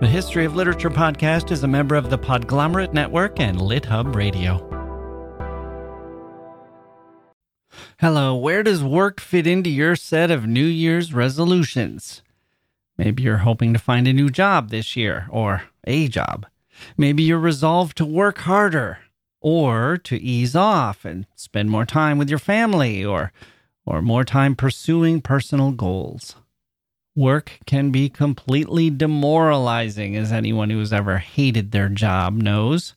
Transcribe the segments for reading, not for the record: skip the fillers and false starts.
The History of Literature podcast is a member of the Podglomerate Network and Lit Hub Radio. Hello, where does work fit into your set of New Year's resolutions? Maybe you're hoping to find a new job this year, or a job. Maybe you're resolved to work harder, or to ease off and spend more time with your family, or more time pursuing personal goals. Work can be completely demoralizing, as anyone who has ever hated their job knows.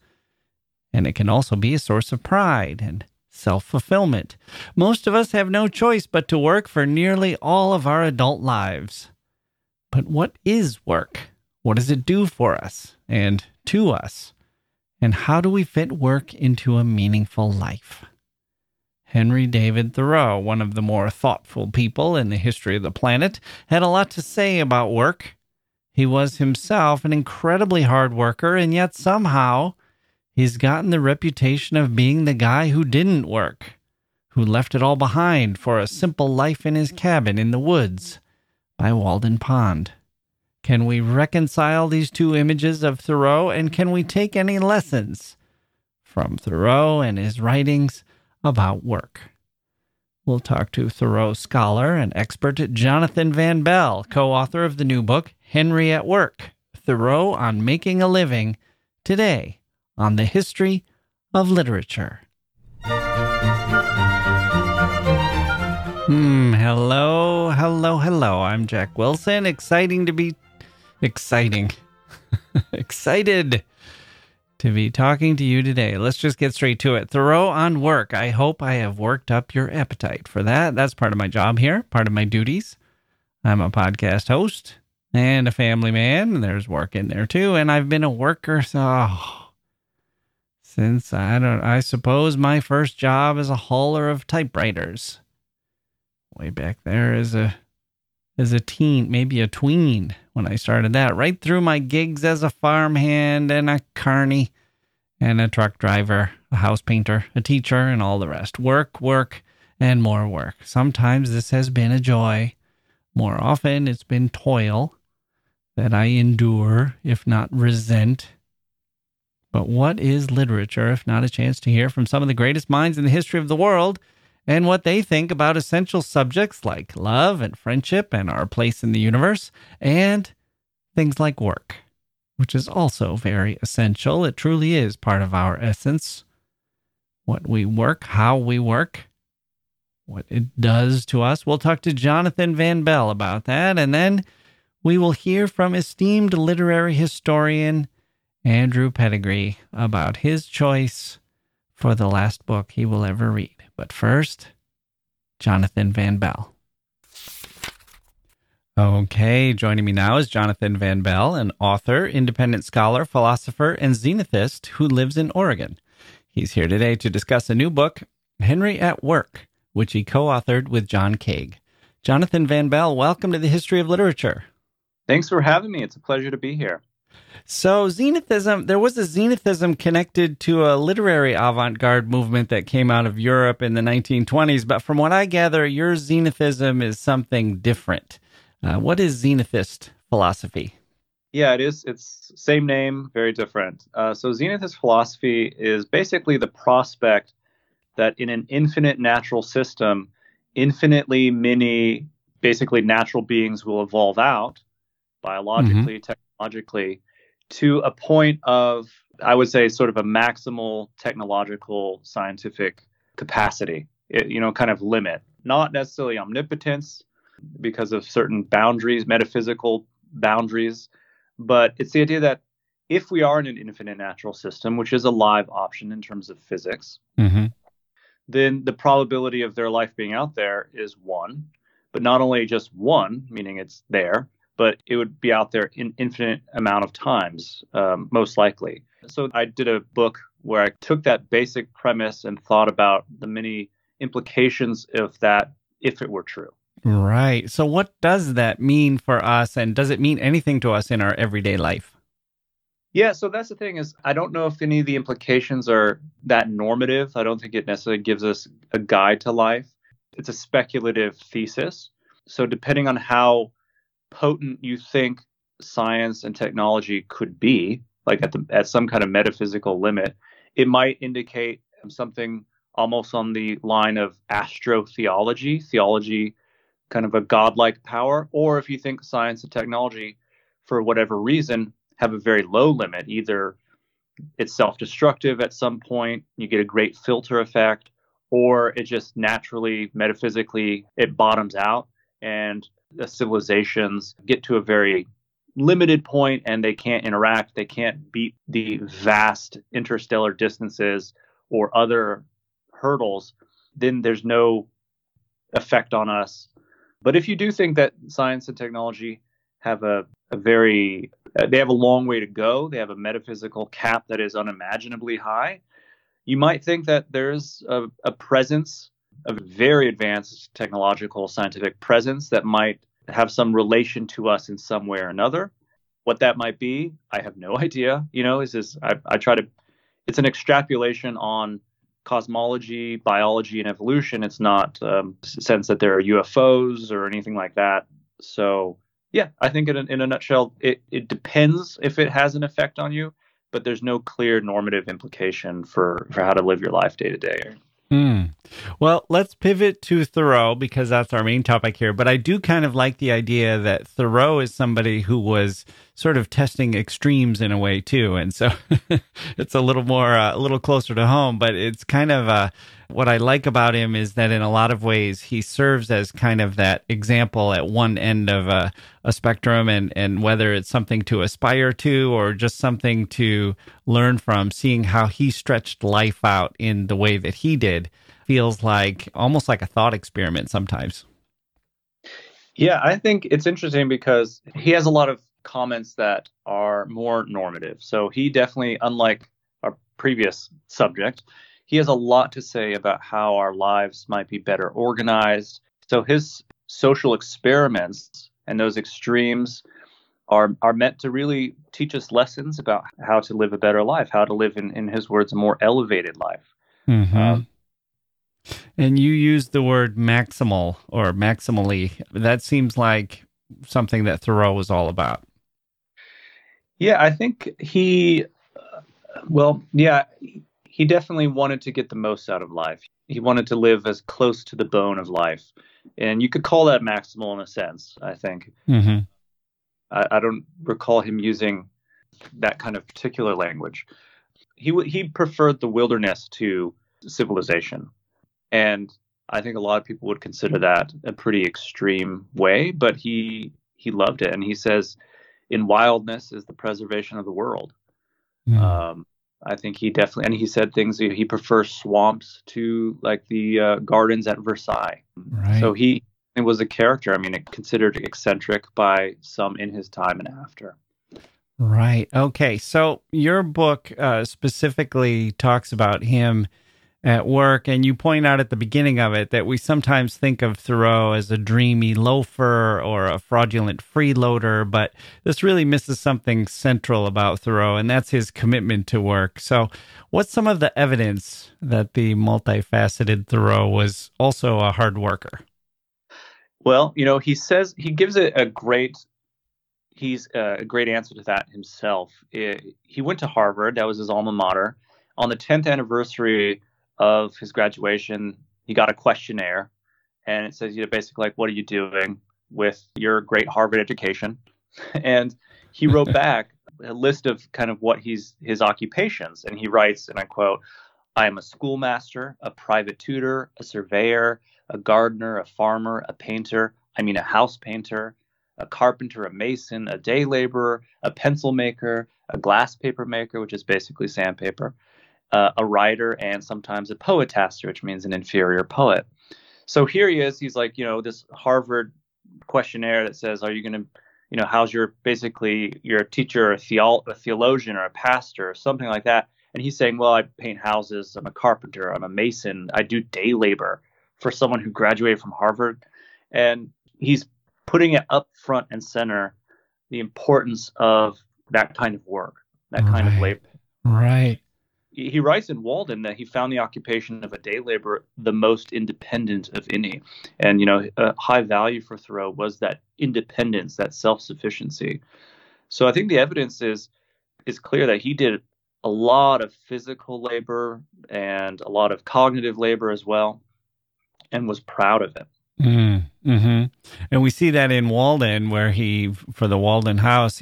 And it can also be a source of pride and self-fulfillment. Most of us have no choice but to work for nearly all of our adult lives. But what is work? What does it do for us and to us? And how do we fit work into a meaningful life? Henry David Thoreau, one of the more thoughtful people in the history of the planet, had a lot to say about work. He was himself an incredibly hard worker, and yet somehow he's gotten the reputation of being the guy who didn't work, who left it all behind for a simple life in his cabin in the woods by Walden Pond. Can we reconcile these two images of Thoreau, and can we take any lessons from Thoreau and his writings about work? We'll talk to Thoreau scholar and expert Jonathan van Belle, co-author of the new book, Henry at Work: Thoreau on Making a Living, today on The History of Literature. Hello. I'm Jack Wilson. Excited to be talking to you today. Let's just get straight to it. Thoreau on work. I hope I have worked up your appetite for that. That's part of my job here, part of my duties. I'm a podcast host and a family man. There's work in there too. And I've been a worker since I suppose my first job as a hauler of typewriters. Way back there as a teen, maybe a tween, when I started that, right through my gigs as a farmhand and a carny and a truck driver, a house painter, a teacher, and all the rest. Work, and more work. Sometimes this has been a joy. More often, it's been toil that I endure, if not resent. But what is literature, if not a chance to hear from some of the greatest minds in the history of the world, and what they think about essential subjects like love and friendship and our place in the universe, and things like work, which is also very essential. It truly is part of our essence. What we work, how we work, what it does to us. We'll talk to Jonathan van Belle about that, and then we will hear from esteemed literary historian Andrew Pettegree about his choice for the last book he will ever read. But first, Jonathan van Belle. Okay, joining me now is Jonathan van Belle, an author, independent scholar, philosopher, and Zenithist who lives in Oregon. He's here today to discuss a new book, Henry at Work, which he co-authored with John Kage. Jonathan van Belle, welcome to the History of Literature. Thanks for having me. It's a pleasure to be here. So Zenithism, there was a Zenithism connected to a literary avant-garde movement that came out of Europe in the 1920s, but from what I gather, your Zenithism is something different. What is Zenithist philosophy? Yeah, it is. It's same name, very different. So Zenithist philosophy is basically the prospect that in an infinite natural system, infinitely many basically natural beings will evolve out biologically, technologically, to a point of, I would say, sort of a maximal technological scientific capacity, kind of limit. Not necessarily omnipotence because of certain boundaries, metaphysical boundaries, but it's the idea that if we are in an infinite natural system, which is a live option in terms of physics, then the probability of their life being out there is one, but not only just one, meaning it's there, but it would be out there in infinite amount of times, most likely. So I did a book where I took that basic premise and thought about the many implications of that if it were true. Right. So what does that mean for us, and does it mean anything to us in our everyday life? Yeah, so that's the thing is I don't know if any of the implications are that normative. I don't think it necessarily gives us a guide to life. It's a speculative thesis. So depending on how potent you think science and technology could be, like at some kind of metaphysical limit. It might indicate something almost on the line of astrotheology, theology, kind of a godlike power. Or if you think science and technology, for whatever reason, have a very low limit, either it's self-destructive at some point, you get a great filter effect, or it just naturally, metaphysically, it bottoms out and the civilizations get to a very limited point and they can't interact, they can't beat the vast interstellar distances or other hurdles, then there's no effect on us. But if you do think that science and technology have they have a long way to go, they have a metaphysical cap that is unimaginably high, you might think that there's a presence of very advanced technological scientific presence that might have some relation to us in some way or another. What that might be, I have no idea. It's an extrapolation on cosmology, biology, and evolution. It's not a sense that there are UFOs or anything like that. So yeah, I think in a nutshell, it depends if it has an effect on you, but there's no clear normative implication for how to live your life day to day. Well, let's pivot to Thoreau because that's our main topic here. But I do kind of like the idea that Thoreau is somebody who was sort of testing extremes in a way too. And so it's a little closer to home, but it's kind of what I like about him is that in a lot of ways he serves as kind of that example at one end of a spectrum, and whether it's something to aspire to or just something to learn from, seeing how he stretched life out in the way that he did feels like almost like a thought experiment sometimes. Yeah, I think it's interesting because he has a lot of comments that are more normative. So he definitely, unlike our previous subject, he has a lot to say about how our lives might be better organized. So his social experiments and those extremes are meant to really teach us lessons about how to live a better life, how to live, in his words, a more elevated life. Mm-hmm. And you used the word maximal or maximally. That seems like something that Thoreau was all about. Yeah, I think he definitely wanted to get the most out of life. He wanted to live as close to the bone of life. And you could call that maximal in a sense, I think. Mm-hmm. I don't recall him using that kind of particular language. He preferred the wilderness to civilization. And I think a lot of people would consider that a pretty extreme way, but he loved it. And he says, in wildness is the preservation of the world. Mm. I think he definitely, and he said things, he prefers swamps to like the gardens at Versailles. Right. So it was a character, considered eccentric by some in his time and after. Right. Okay. So your book specifically talks about him at work, and you point out at the beginning of it that we sometimes think of Thoreau as a dreamy loafer or a fraudulent freeloader, but this really misses something central about Thoreau, and that's his commitment to work. So what's some of the evidence that the multifaceted Thoreau was also a hard worker? Well, he says, he gives it a great answer to that himself. He went to Harvard, that was his alma mater. On the 10th anniversary of his graduation, he got a questionnaire, and it says, basically, like, what are you doing with your great Harvard education? And he wrote back a list of kind of what his occupations. And he writes, and I quote, "I am a schoolmaster, a private tutor, a surveyor, a gardener, a farmer, a painter, a house painter, a carpenter, a mason, a day laborer, a pencil maker, a glass paper maker," which is basically sandpaper, "a writer, and sometimes a poetaster," which means an inferior poet. So here he is. He's like, this Harvard questionnaire that says, are you going to, how's your, basically, you're a teacher, a theologian, or a pastor, or something like that. And he's saying, well, I paint houses, I'm a carpenter, I'm a mason, I do day labor, for someone who graduated from Harvard. And he's putting it up front and center, the importance of that kind of work, that kind of labor. Right. He writes in Walden that he found the occupation of a day laborer the most independent of any. And, a high value for Thoreau was that independence, that self-sufficiency. So I think the evidence is clear that he did a lot of physical labor and a lot of cognitive labor as well, and was proud of it. Mm-hmm. And we see that in Walden, where he, for the Walden house,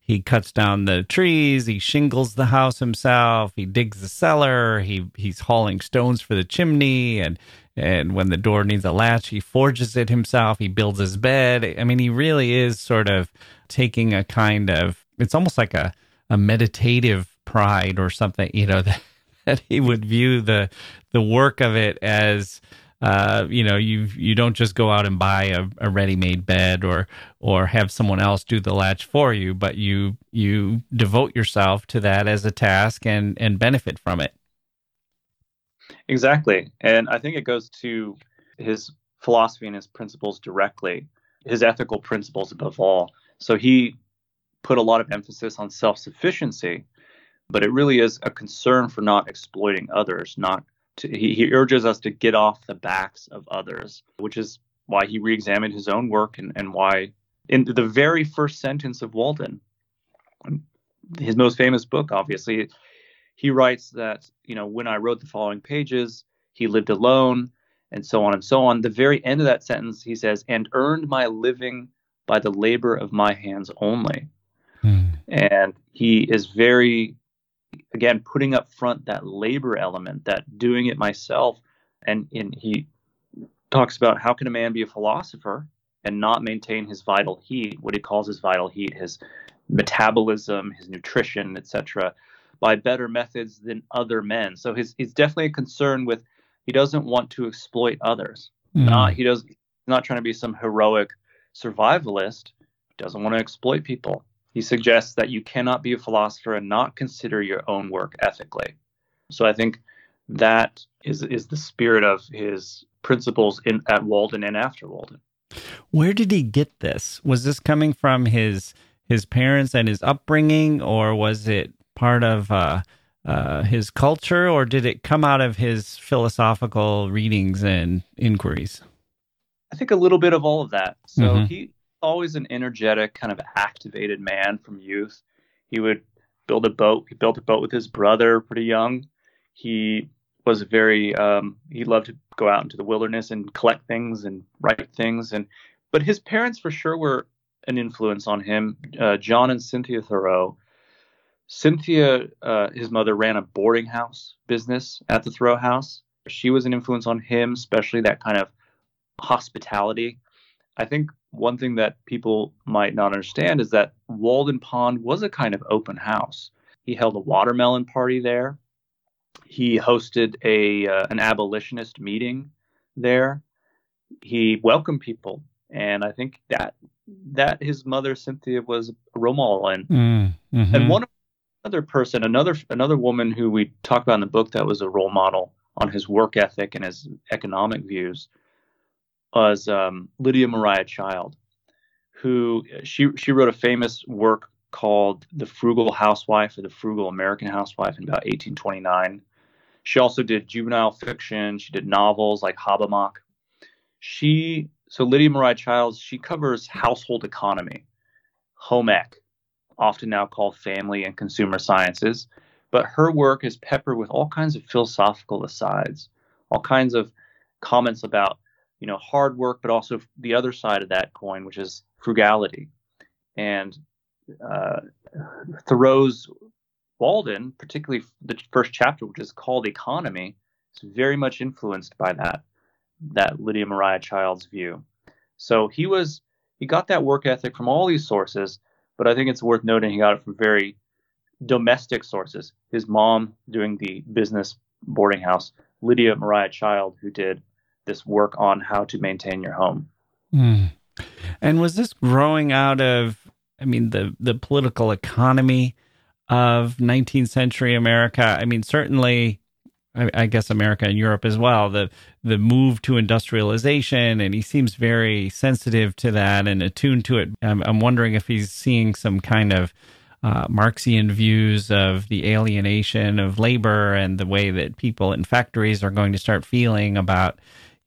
he cuts down the trees, he shingles the house himself, he digs the cellar, he's hauling stones for the chimney, and when the door needs a latch, he forges it himself, he builds his bed. I mean, he really is sort of taking a kind of, it's almost like a meditative pride or something, you know, that he would view the work of it as, you don't just go out and buy a ready-made bed or have someone else do the latch for you, but you devote yourself to that as a task and benefit from it. Exactly. And I think it goes to his philosophy and his principles directly, his ethical principles above all. So he put a lot of emphasis on self-sufficiency, but it really is a concern for not exploiting others, he urges us to get off the backs of others, which is why he reexamined his own work and why in the very first sentence of Walden, his most famous book, obviously, he writes that, when I wrote the following pages, he lived alone and so on and so on. The very end of that sentence, he says, and earned my living by the labor of my hands only. And he is very, again, putting up front that labor element, that doing it myself. And he talks about how can a man be a philosopher and not maintain his vital heat, what he calls his vital heat, his metabolism, his nutrition, etc., by better methods than other men. So he's definitely a concern with, he doesn't want to exploit others. He's not trying to be some heroic survivalist. He doesn't want to exploit people. He suggests that you cannot be a philosopher and not consider your own work ethically. So I think that is the spirit of his principles at Walden and after Walden. Where did he get this? Was this coming from his parents and his upbringing, or was it part of his culture, or did it come out of his philosophical readings and inquiries? I think a little bit of all of that. So He always an energetic, kind of activated man from youth. He would build a boat. He built a boat with his brother pretty young. He was very, he loved to go out into the wilderness and collect things and write things. But his parents for sure were an influence on him, John and Cynthia Thoreau. Cynthia, his mother, ran a boarding house business at the Thoreau house. She was an influence on him, especially that kind of hospitality. I think one thing that people might not understand is that Walden Pond was a kind of open house. He held a watermelon party there. He hosted an abolitionist meeting there. He welcomed people. And I think that his mother, Cynthia, was a role model. And one other person, another woman who we talk about in the book that was a role model on his work ethic and his economic views, was Lydia Maria Child, who she wrote a famous work called The Frugal Housewife or The Frugal American Housewife in about 1829. She also did juvenile fiction. She did novels like Hobomack. So Lydia Maria Child, she covers household economy, Hobomack, often now called family and consumer sciences. But her work is peppered with all kinds of philosophical asides, all kinds of comments about hard work, but also the other side of that coin, which is frugality. And Thoreau's Walden, particularly the first chapter, which is called Economy, is very much influenced by that Lydia Maria Child's view. So he got that work ethic from all these sources, but I think it's worth noting he got it from very domestic sources. His mom doing the business boarding house, Lydia Maria Child, who did this work on how to maintain your home. And was this growing out of, the political economy of 19th century America? Certainly, I guess America and Europe as well, the move to industrialization, and he seems very sensitive to that and attuned to it. I'm wondering if he's seeing some kind of Marxian views of the alienation of labor and the way that people in factories are going to start feeling about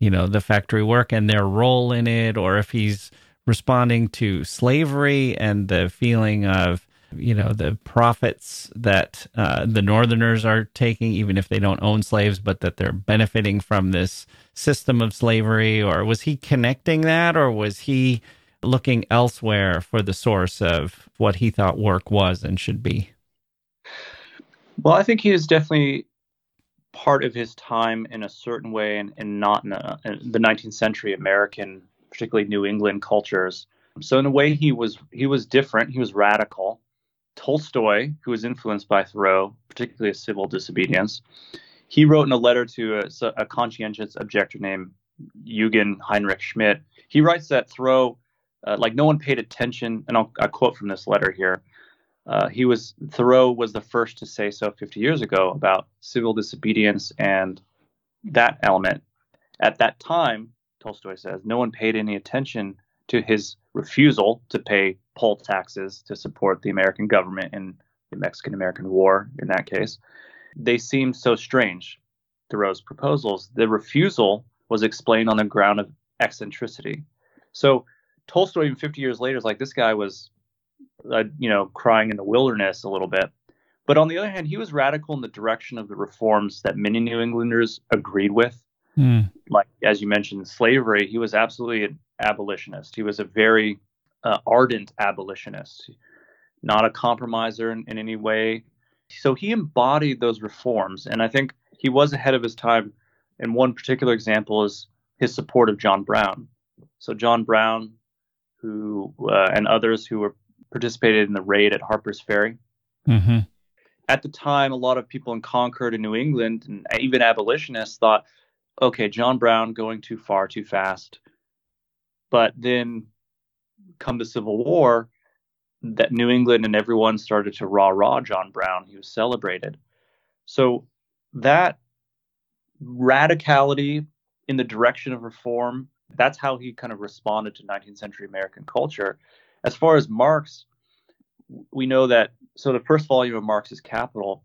the factory work and their role in it, or if he's responding to slavery and the feeling of, you know, the profits that the Northerners are taking, even if they don't own slaves, but that they're benefiting from this system of slavery? Or was he connecting that, or was he looking elsewhere for the source of what he thought work was and should be? Well, I think he is definitely part of his time in a certain way, and not in the 19th century American, particularly New England cultures. So in a way, he was different. He was radical. Tolstoy, who was influenced by Thoreau, particularly Civil Disobedience, he wrote in a letter to a conscientious objector named Eugen Heinrich Schmidt. He writes that Thoreau, like no one paid attention, and I'll quote from this letter here. Thoreau was the first to say so 50 years ago about civil disobedience and that element. At that time, Tolstoy says, no one paid any attention to his refusal to pay poll taxes to support the American government in the Mexican-American War, in that case. They seemed so strange, Thoreau's proposals. The refusal was explained on the ground of eccentricity. So Tolstoy, even 50 years later, is like, this guy was crying in the wilderness a little bit. But on the other hand, he was radical in the direction of the reforms that many New Englanders agreed with. Mm. Like, as you mentioned, slavery, he was absolutely an abolitionist. He was a very ardent abolitionist, not a compromiser in any way. So he embodied those reforms. And I think he was ahead of his time. And one particular example is his support of John Brown. So John Brown, who and others who were participated in the raid at Harper's Ferry. Mm-hmm. At the time, a lot of people in Concord and New England, and even abolitionists, thought, okay, John Brown going too far, too fast. But then come the Civil War, that New England and everyone started to rah-rah John Brown. He was celebrated. So that radicality in the direction of reform, that's how he kind of responded to 19th century American culture. As far as Marx, we know that, so the first volume of Marx's Capital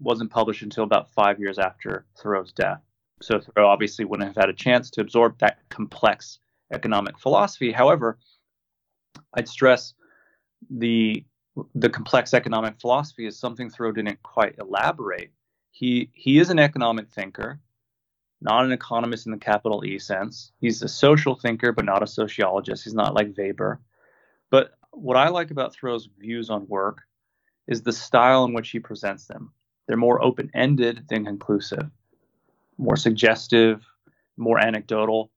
wasn't published until about 5 years after Thoreau's death. So Thoreau obviously wouldn't have had a chance to absorb that complex economic philosophy. However, I'd stress the complex economic philosophy is something Thoreau didn't quite elaborate. He is an economic thinker, not an economist in the capital E sense. He's a social thinker, but not a sociologist. He's not like Weber. But what I like about Thoreau's views on work is the style in which he presents them. They're more open-ended than conclusive, more suggestive, more anecdotal.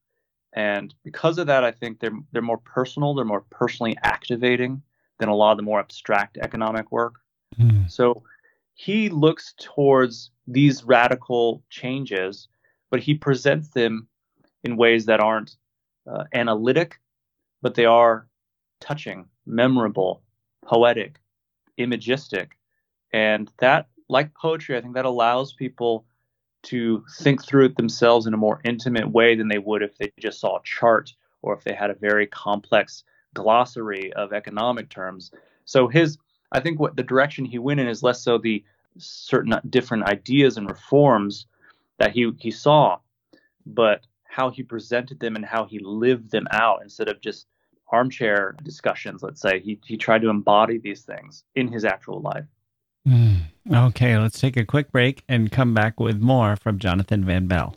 And because of that, I think they're more personal, they're more personally activating than a lot of the more abstract economic work. Mm. So he looks towards these radical changes, but he presents them in ways that aren't analytic, but they are touching, memorable, poetic, imagistic. And that, like poetry, I think that allows people to think through it themselves in a more intimate way than they would if they just saw a chart or if they had a very complex glossary of economic terms. So I think what the direction he went in is less so the certain different ideas and reforms that he saw, but how he presented them and how he lived them out instead of just armchair discussions, let's say. He tried to embody these things in his actual life. Mm. Okay, let's take a quick break and come back with more from Jonathan van Belle.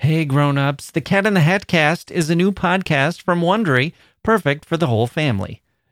Hey, grown-ups. The Cat in the Hat Cast is a new podcast from Wondery, perfect for the whole family.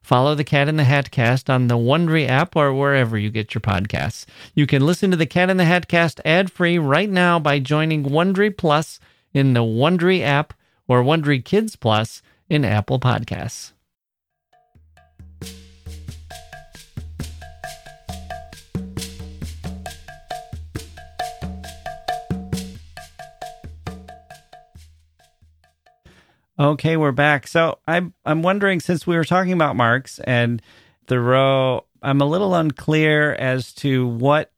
Follow the Cat in the Hat cast on the Wondery app or wherever you get your podcasts. You can listen to the Cat in the Hat cast ad-free right now by joining Wondery Plus in the Wondery app or Wondery Kids Plus in Apple Podcasts. Okay, we're back. So I'm wondering, since we were talking about Marx and Thoreau, I'm a little unclear as to what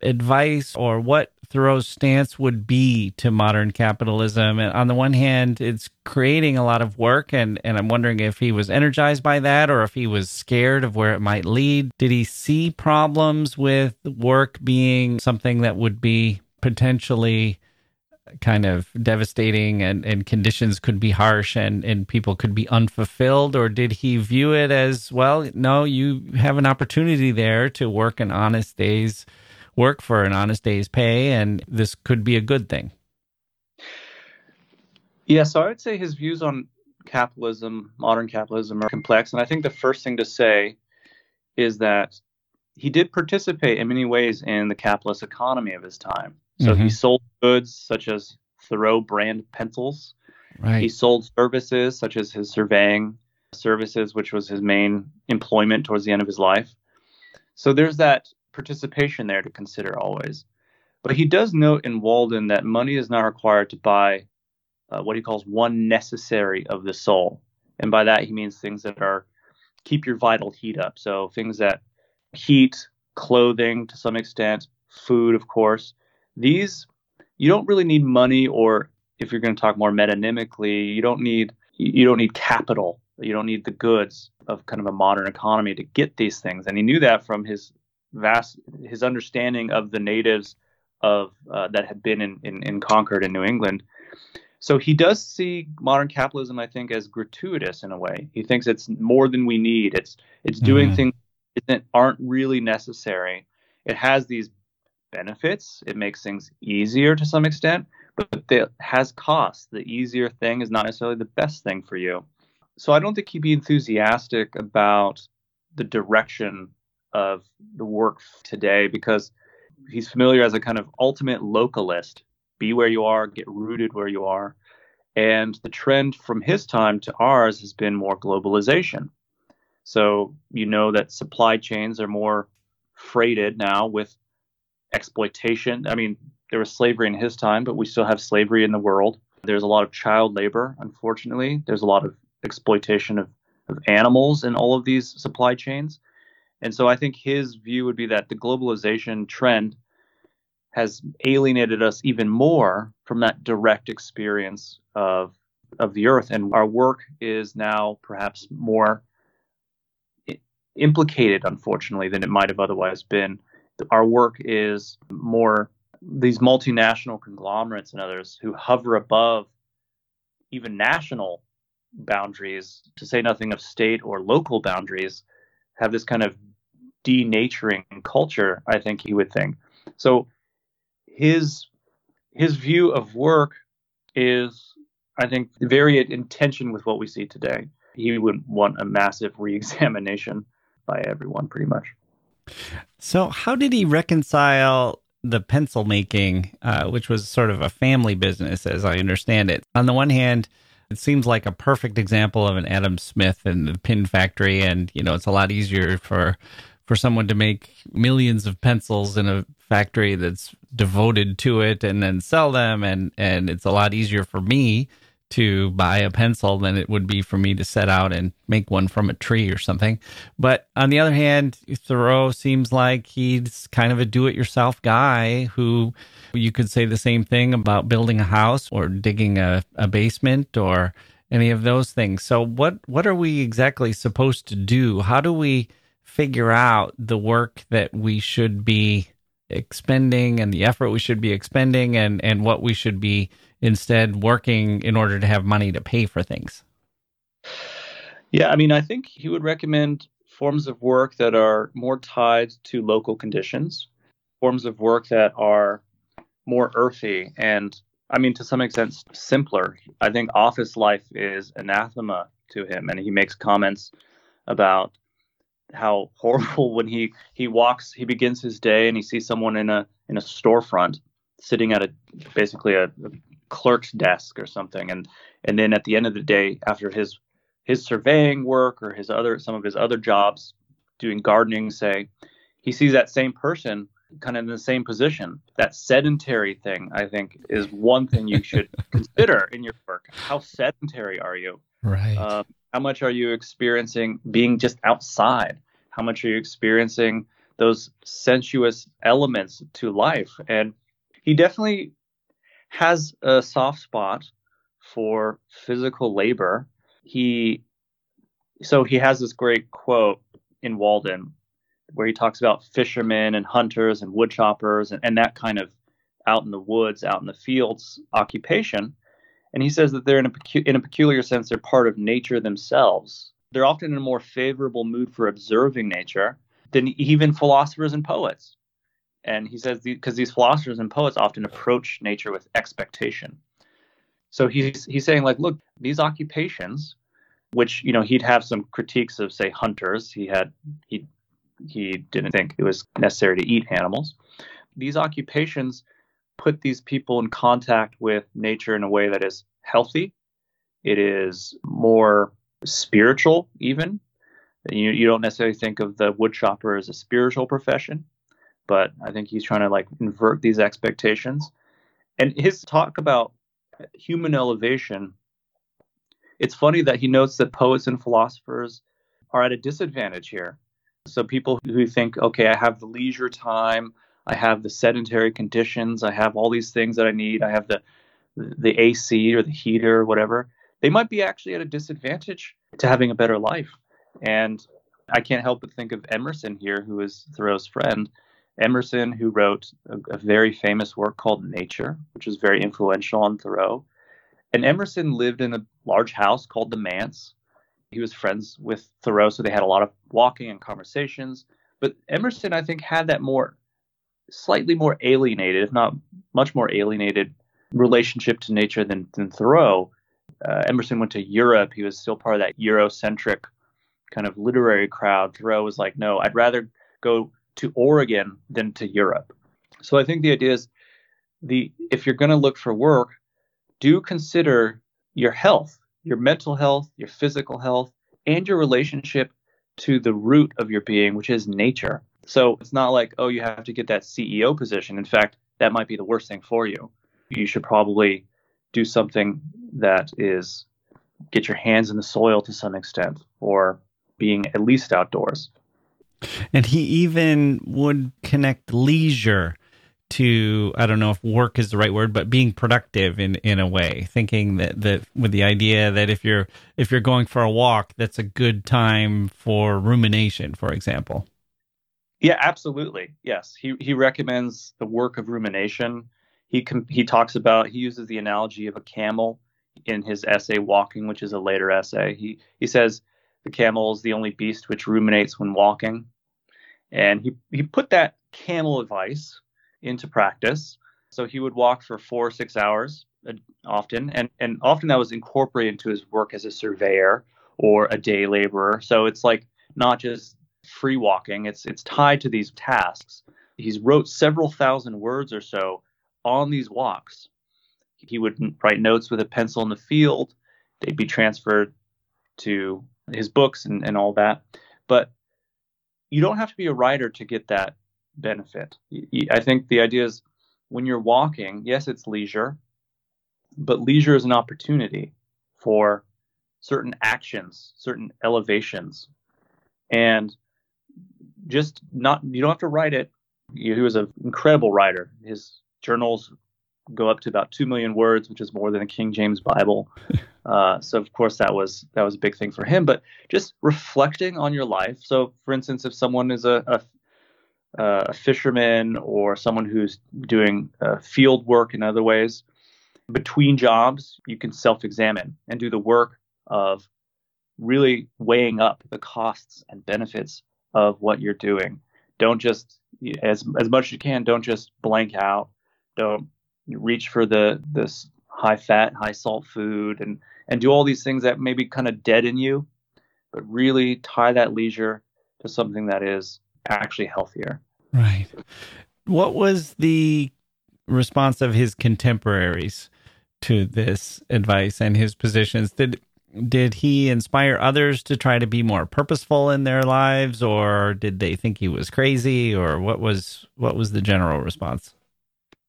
advice or what Thoreau's stance would be to modern capitalism. And on the one hand, it's creating a lot of work, and I'm wondering if he was energized by that or if he was scared of where it might lead. Did he see problems with work being something that would be potentially kind of devastating, and conditions could be harsh, and people could be unfulfilled? Or did he view it as, well, no, you have an opportunity there to work an honest day's work for an honest day's pay, and this could be a good thing? Yeah, so I would say his views on capitalism, modern capitalism, are complex. And I think the first thing to say is that he did participate in many ways in the capitalist economy of his time. So he sold goods such as Thoreau brand pencils. Right. He sold services such as his surveying services, which was his main employment towards the end of his life. So there's that participation there to consider always. But he does note in Walden that money is not required to buy what he calls one necessary of the soul. And by that, he means things that are keep your vital heat up. So things that heat, clothing to some extent, food, of course. These, you don't really need money, or if you're going to talk more metonymically, you don't need capital. You don't need the goods of kind of a modern economy to get these things. And he knew that from his understanding of the natives of that had been in Concord in New England. So he does see modern capitalism, I think, as gratuitous in a way. He thinks it's more than we need. It's doing things that aren't really necessary. It has these benefits, it makes things easier to some extent, but it has costs. The easier thing is not necessarily the best thing for you. So I don't think he'd be enthusiastic about the direction of the work today, because he's familiar as a kind of ultimate localist. Be where you are, get rooted where you are. And the trend from his time to ours has been more globalization. So you know that supply chains are more freighted now with exploitation. I mean, there was slavery in his time, but we still have slavery in the world. There's a lot of child labor, unfortunately. There's a lot of exploitation of animals in all of these supply chains. And so I think his view would be that the globalization trend has alienated us even more from that direct experience of the earth. And our work is now perhaps more implicated, unfortunately, than it might have otherwise been. Our work is more these multinational conglomerates and others who hover above even national boundaries, to say nothing of state or local boundaries, have this kind of denaturing culture, I think he would think. So his view of work is, I think, very in tension with what we see today. He would want a massive reexamination by everyone, pretty much. So how did he reconcile the pencil making, which was sort of a family business, as I understand it? On the one hand, it seems like a perfect example of an Adam Smith and the pin factory. And, you know, it's a lot easier for someone to make millions of pencils in a factory that's devoted to it and then sell them. And it's a lot easier for me to buy a pencil than it would be for me to set out and make one from a tree or something. But on the other hand, Thoreau seems like he's kind of a do-it-yourself guy who, you could say the same thing about building a house or digging a basement or any of those things. So what are we exactly supposed to do? How do we figure out the work that we should be expending and the effort we should be expending and what we should be instead working in order to have money to pay for things? Yeah, I mean, I think he would recommend forms of work that are more tied to local conditions, forms of work that are more earthy and, I mean, to some extent, simpler. I think office life is anathema to him, and he makes comments about how horrible when he walks, he begins his day and he sees someone in a storefront sitting at basically a clerk's desk or something. And then at the end of the day, after his surveying work or some of his other jobs doing gardening, say, he sees that same person kind of in the same position. That sedentary thing, I think, is one thing you should consider in your work. How sedentary are you? Right. How much are you experiencing being just outside? How much are you experiencing those sensuous elements to life? And he definitely has a soft spot for physical labor. He has this great quote in Walden where he talks about fishermen and hunters and wood choppers and that kind of out in the woods, out in the fields occupation. And he says that they're in a peculiar sense, they're part of nature themselves. They're often in a more favorable mood for observing nature than even philosophers and poets. And he says because these philosophers and poets often approach nature with expectation. So he's saying, like, look, these occupations, which, you know, he'd have some critiques of, say, hunters. He didn't think it was necessary to eat animals. These occupations put these people in contact with nature in a way that is healthy. It is more spiritual, even. You don't necessarily think of the wood chopper as a spiritual profession, but I think he's trying to, like, invert these expectations. And his talk about human elevation, it's funny that he notes that poets and philosophers are at a disadvantage here. So people who think, okay, I have the leisure time, I have the sedentary conditions, I have all these things that I need, I have the AC or the heater or whatever, they might be actually at a disadvantage to having a better life. And I can't help but think of Emerson here, who is Thoreau's friend. Emerson, who wrote a very famous work called Nature, which was very influential on Thoreau. And Emerson lived in a large house called the manse. He was friends with Thoreau, so they had a lot of walking and conversations. But Emerson, I think, had that slightly more alienated, if not much more alienated, relationship to nature than Thoreau. Emerson went to Europe. He was still part of that Eurocentric kind of literary crowd. Thoreau was like, no, I'd rather go to Oregon than to Europe. So I think the idea is, if you're going to look for work, do consider your health, your mental health, your physical health, and your relationship to the root of your being, which is nature. So it's not like, oh, you have to get that CEO position. In fact, that might be the worst thing for you. You should probably do something that is get your hands in the soil to some extent, or being at least outdoors. And he even would connect leisure to, I don't know if work is the right word, but being productive in a way, thinking that with the idea that if you're going for a walk, that's a good time for rumination, for example. Yeah, absolutely. Yes. He recommends the work of rumination. He uses the analogy of a camel in his essay Walking, which is a later essay. He says the camel is the only beast which ruminates when walking. And he put that camel advice into practice. So he would walk for 4 or 6 hours often. And often that was incorporated into his work as a surveyor or a day laborer. So it's like not just free walking. It's tied to these tasks. He's wrote several thousand words or so on these walks. He would write notes with a pencil in the field. They'd be transferred to his books and all that. But you don't have to be a writer to get that benefit. I think the idea is when you're walking, yes, it's leisure, but leisure is an opportunity for certain actions, certain elevations. And you don't have to write it. He was an incredible writer. His journals go up to about 2 million words, which is more than the King James Bible. So of course that was a big thing for him, but just reflecting on your life. So for instance, if someone is a fisherman or someone who's doing field work in other ways, between jobs, you can self-examine and do the work of really weighing up the costs and benefits of what you're doing. Don't just, as much as you can, don't just blank out. Don't reach for this high fat, high salt food and do all these things that maybe kind of deaden you, but really tie that leisure to something that is actually healthier. Right. What was the response of his contemporaries to this advice and his positions? Did he inspire others to try to be more purposeful in their lives, or did they think he was crazy, or what was the general response?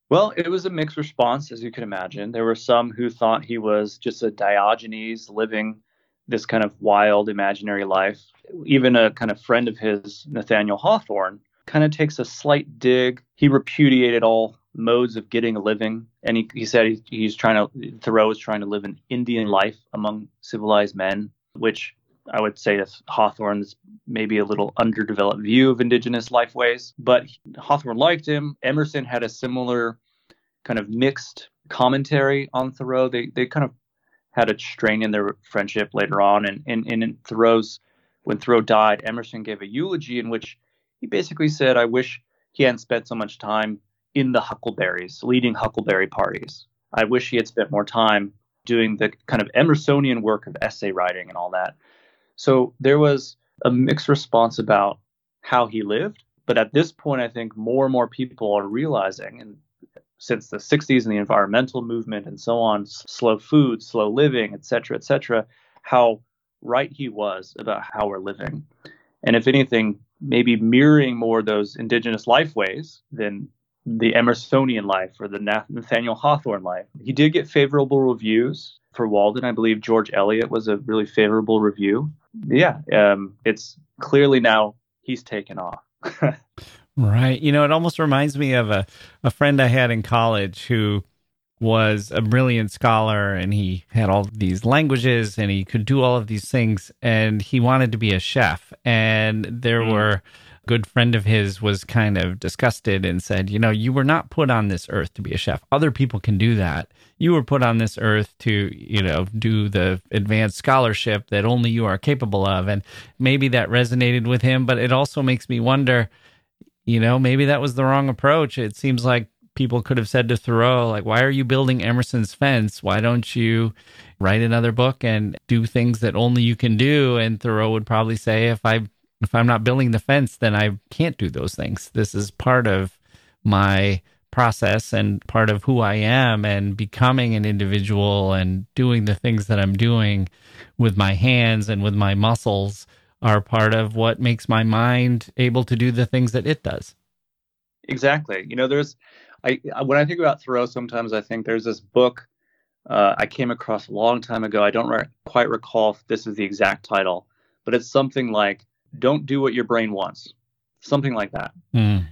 Well, it was a mixed response, as you can imagine. There were some who thought he was just a Diogenes living this kind of wild imaginary life. Even a kind of friend of his, Nathaniel Hawthorne, kind of takes a slight dig. He repudiated all modes of getting a living. And he said Thoreau is trying to live an Indian life among civilized men, which I would say is Hawthorne's maybe a little underdeveloped view of indigenous lifeways. But Hawthorne liked him. Emerson had a similar kind of mixed commentary on Thoreau. They kind of had a strain in their friendship later on. And in Thoreau's, when Thoreau died, Emerson gave a eulogy in which he basically said, I wish he hadn't spent so much time in the huckleberries, leading huckleberry parties. I wish he had spent more time doing the kind of Emersonian work of essay writing and all that. So there was a mixed response about how he lived. But at this point, I think more and more people are realizing, and since the 60s and the environmental movement and so on, slow food, slow living, et cetera, how right he was about how we're living. And if anything, maybe mirroring more those indigenous lifeways than the Emersonian life or the Nathaniel Hawthorne life. He did get favorable reviews for Walden. I believe George Eliot was a really favorable review. Yeah, it's clearly now he's taken off. Right. You know, it almost reminds me of a friend I had in college who was a brilliant scholar, and he had all these languages and he could do all of these things, and he wanted to be a chef. And there were... good friend of his was kind of disgusted and said, you know, you were not put on this earth to be a chef. Other people can do that. You were put on this earth to, you know, do the advanced scholarship that only you are capable of. And maybe that resonated with him, but it also makes me wonder, you know, maybe that was the wrong approach. It seems like people could have said to Thoreau, like, why are you building Emerson's fence? Why don't you write another book and do things that only you can do? And Thoreau would probably say, If I'm not building the fence, then I can't do those things. This is part of my process and part of who I am, and becoming an individual and doing the things that I'm doing with my hands and with my muscles are part of what makes my mind able to do the things that it does. Exactly. You know, when I think about Thoreau, sometimes I think there's this book I came across a long time ago. I don't quite recall if this is the exact title, but it's something like, Don't do what your brain wants, something like that. Mm.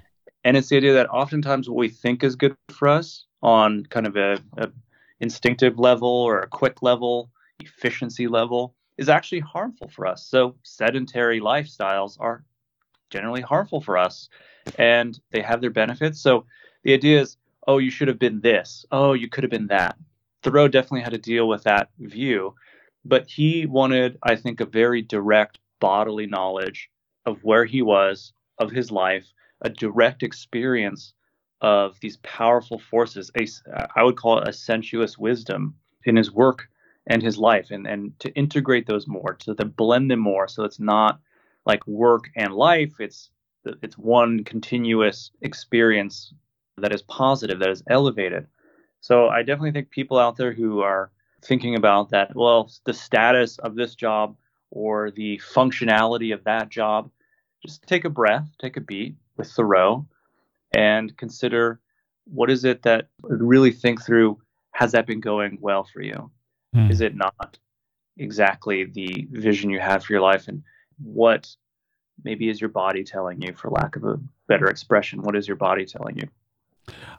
And it's the idea that oftentimes what we think is good for us on kind of a instinctive level or a quick level, efficiency level, is actually harmful for us. So sedentary lifestyles are generally harmful for us, and they have their benefits. So the idea is, oh, you should have been this. Oh, you could have been that. Thoreau definitely had to deal with that view, but he wanted, I think, a very direct bodily knowledge of where he was, of his life, a direct experience of these powerful forces. I would call it a sensuous wisdom in his work and his life, and to integrate those more, to blend them more, so it's not like work and life. It's one continuous experience that is positive, that is elevated. So I definitely think people out there who are thinking about that, well, the status of this job or the functionality of that job, just take a breath, take a beat with Thoreau, and consider what is it that really think through, has that been going well for you? Mm. Is it not exactly the vision you have for your life? And what maybe is your body telling you, for lack of a better expression, what is your body telling you?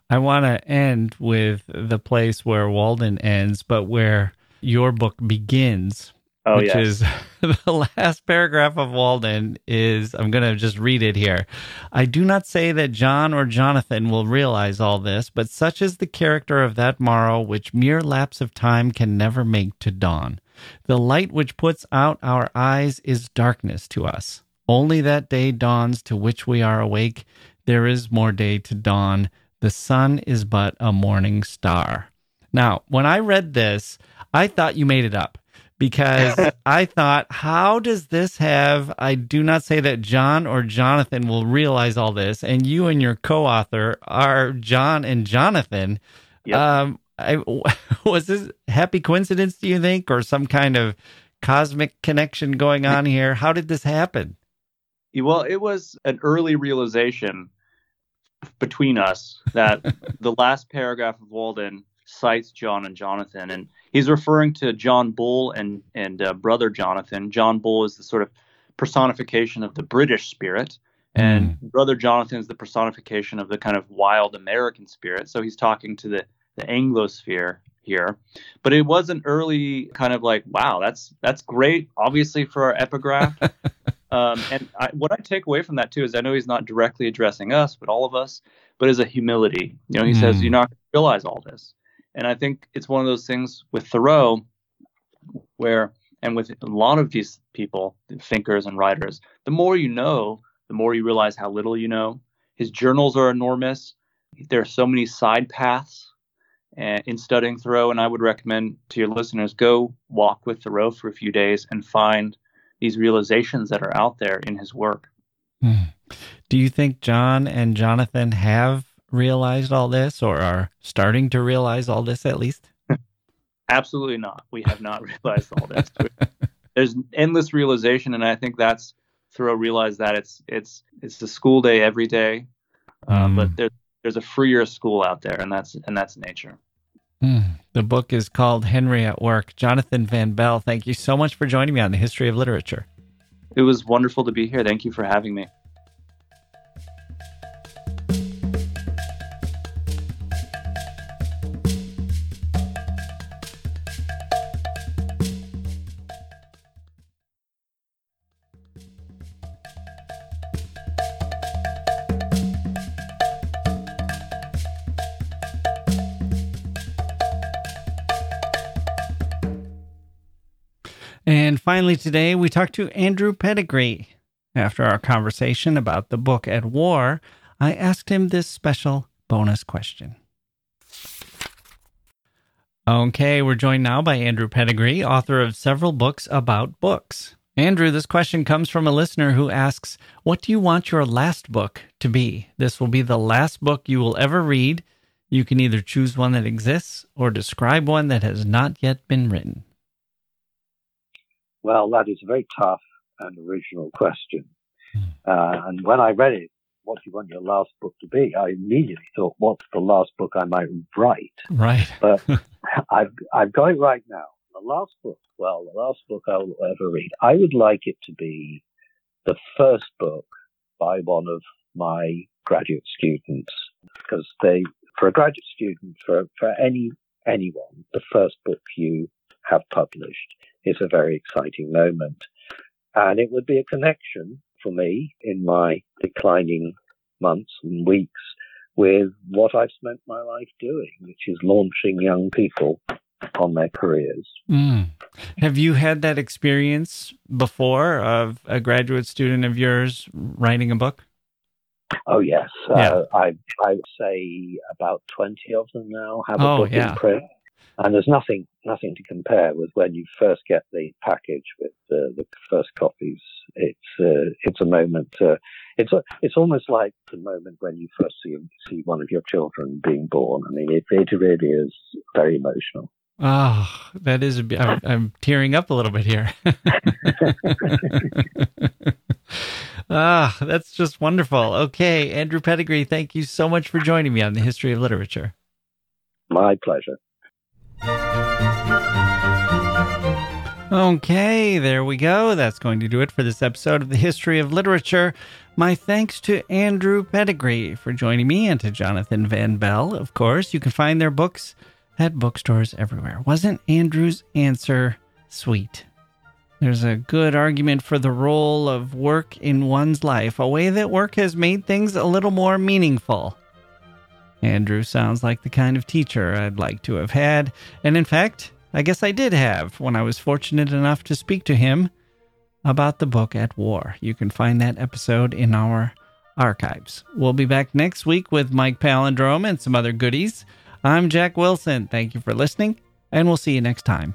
I want to end with the place where Walden ends, but where your book begins. Oh, which is the last paragraph of Walden is, I'm going to just read it here. I do not say that John or Jonathan will realize all this, but such is the character of that morrow which mere lapse of time can never make to dawn. The light which puts out our eyes is darkness to us. Only that day dawns to which we are awake. There is more day to dawn. The sun is but a morning star. Now, when I read this, I thought you made it up because I thought, how does this have, I do not say that John or Jonathan will realize all this, and you and your co-author are John and Jonathan. Yep. Was this happy coincidence, do you think, or some kind of cosmic connection going on here? How did this happen? Well, it was an early realization between us that the last paragraph of Walden cites John and Jonathan, and he's referring to John Bull and Brother Jonathan. John Bull is the sort of personification of the British spirit, and Brother Jonathan is the personification of the kind of wild American spirit. So he's talking to the Anglosphere here. But it was an early kind of like, wow, that's great, obviously, for our epigraph. What I take away from that, too, is I know he's not directly addressing us, but all of us, but as a humility. You know, he says, you're not going to realize all this. And I think it's one of those things with Thoreau where, and with a lot of these people, thinkers and writers, the more you know, the more you realize how little you know. His journals are enormous. There are so many side paths in studying Thoreau, and I would recommend to your listeners, go walk with Thoreau for a few days and find these realizations that are out there in his work. Do you think John and Jonathan have realized all this, or are starting to realize all this at least? Absolutely not. We have not realized all this. There's endless realization, and I think that's Thoreau realized that it's the school day every day, but there's a freer school out there, and that's nature. The book is called Henry at Work. Jonathan van Belle, thank you so much for joining me on The History of Literature. It was wonderful to be here. Thank you for having me. And finally today, we talked to Andrew Pettegree. After our conversation about the book At War, I asked him this special bonus question. Okay, we're joined now by Andrew Pettegree, author of several books about books. Andrew, this question comes from a listener who asks, what do you want your last book to be? This will be the last book you will ever read. You can either choose one that exists or describe one that has not yet been written. Well, that is a very tough and original question. And when I read it, what do you want your last book to be? I immediately thought, what's the last book I might write? Right. But I've got it right now. The last book I will ever read. I would like it to be the first book by one of my graduate students. Because for a graduate student, for anyone, the first book you have published is a very exciting moment. And it would be a connection for me in my declining months and weeks with what I've spent my life doing, which is launching young people on their careers. Have you had that experience before of a graduate student of yours writing a book? Oh, yes. Yeah. I would say about 20 of them now have a book in print. And there's nothing to compare with when you first get the package with the first copies. It's a moment. It's almost like the moment when you first see one of your children being born. I mean, it really is very emotional. Oh, that is. I'm tearing up a little bit here. That's just wonderful. Okay, Andrew Pettegree, thank you so much for joining me on The History of Literature. My pleasure. Okay, there we go. That's going to do it for this episode of The History of Literature. My thanks to Andrew Pettegree for joining me and to Jonathan van Belle, of course. You can find their books at bookstores everywhere. Wasn't Andrew's answer sweet? There's a good argument for the role of work in one's life, a way that work has made things a little more meaningful. Andrew sounds like the kind of teacher I'd like to have had, and in fact, I guess I did have when I was fortunate enough to speak to him about the book At War. You can find that episode in our archives. We'll be back next week with Mike Palindrome and some other goodies. I'm Jack Wilson. Thank you for listening, and we'll see you next time.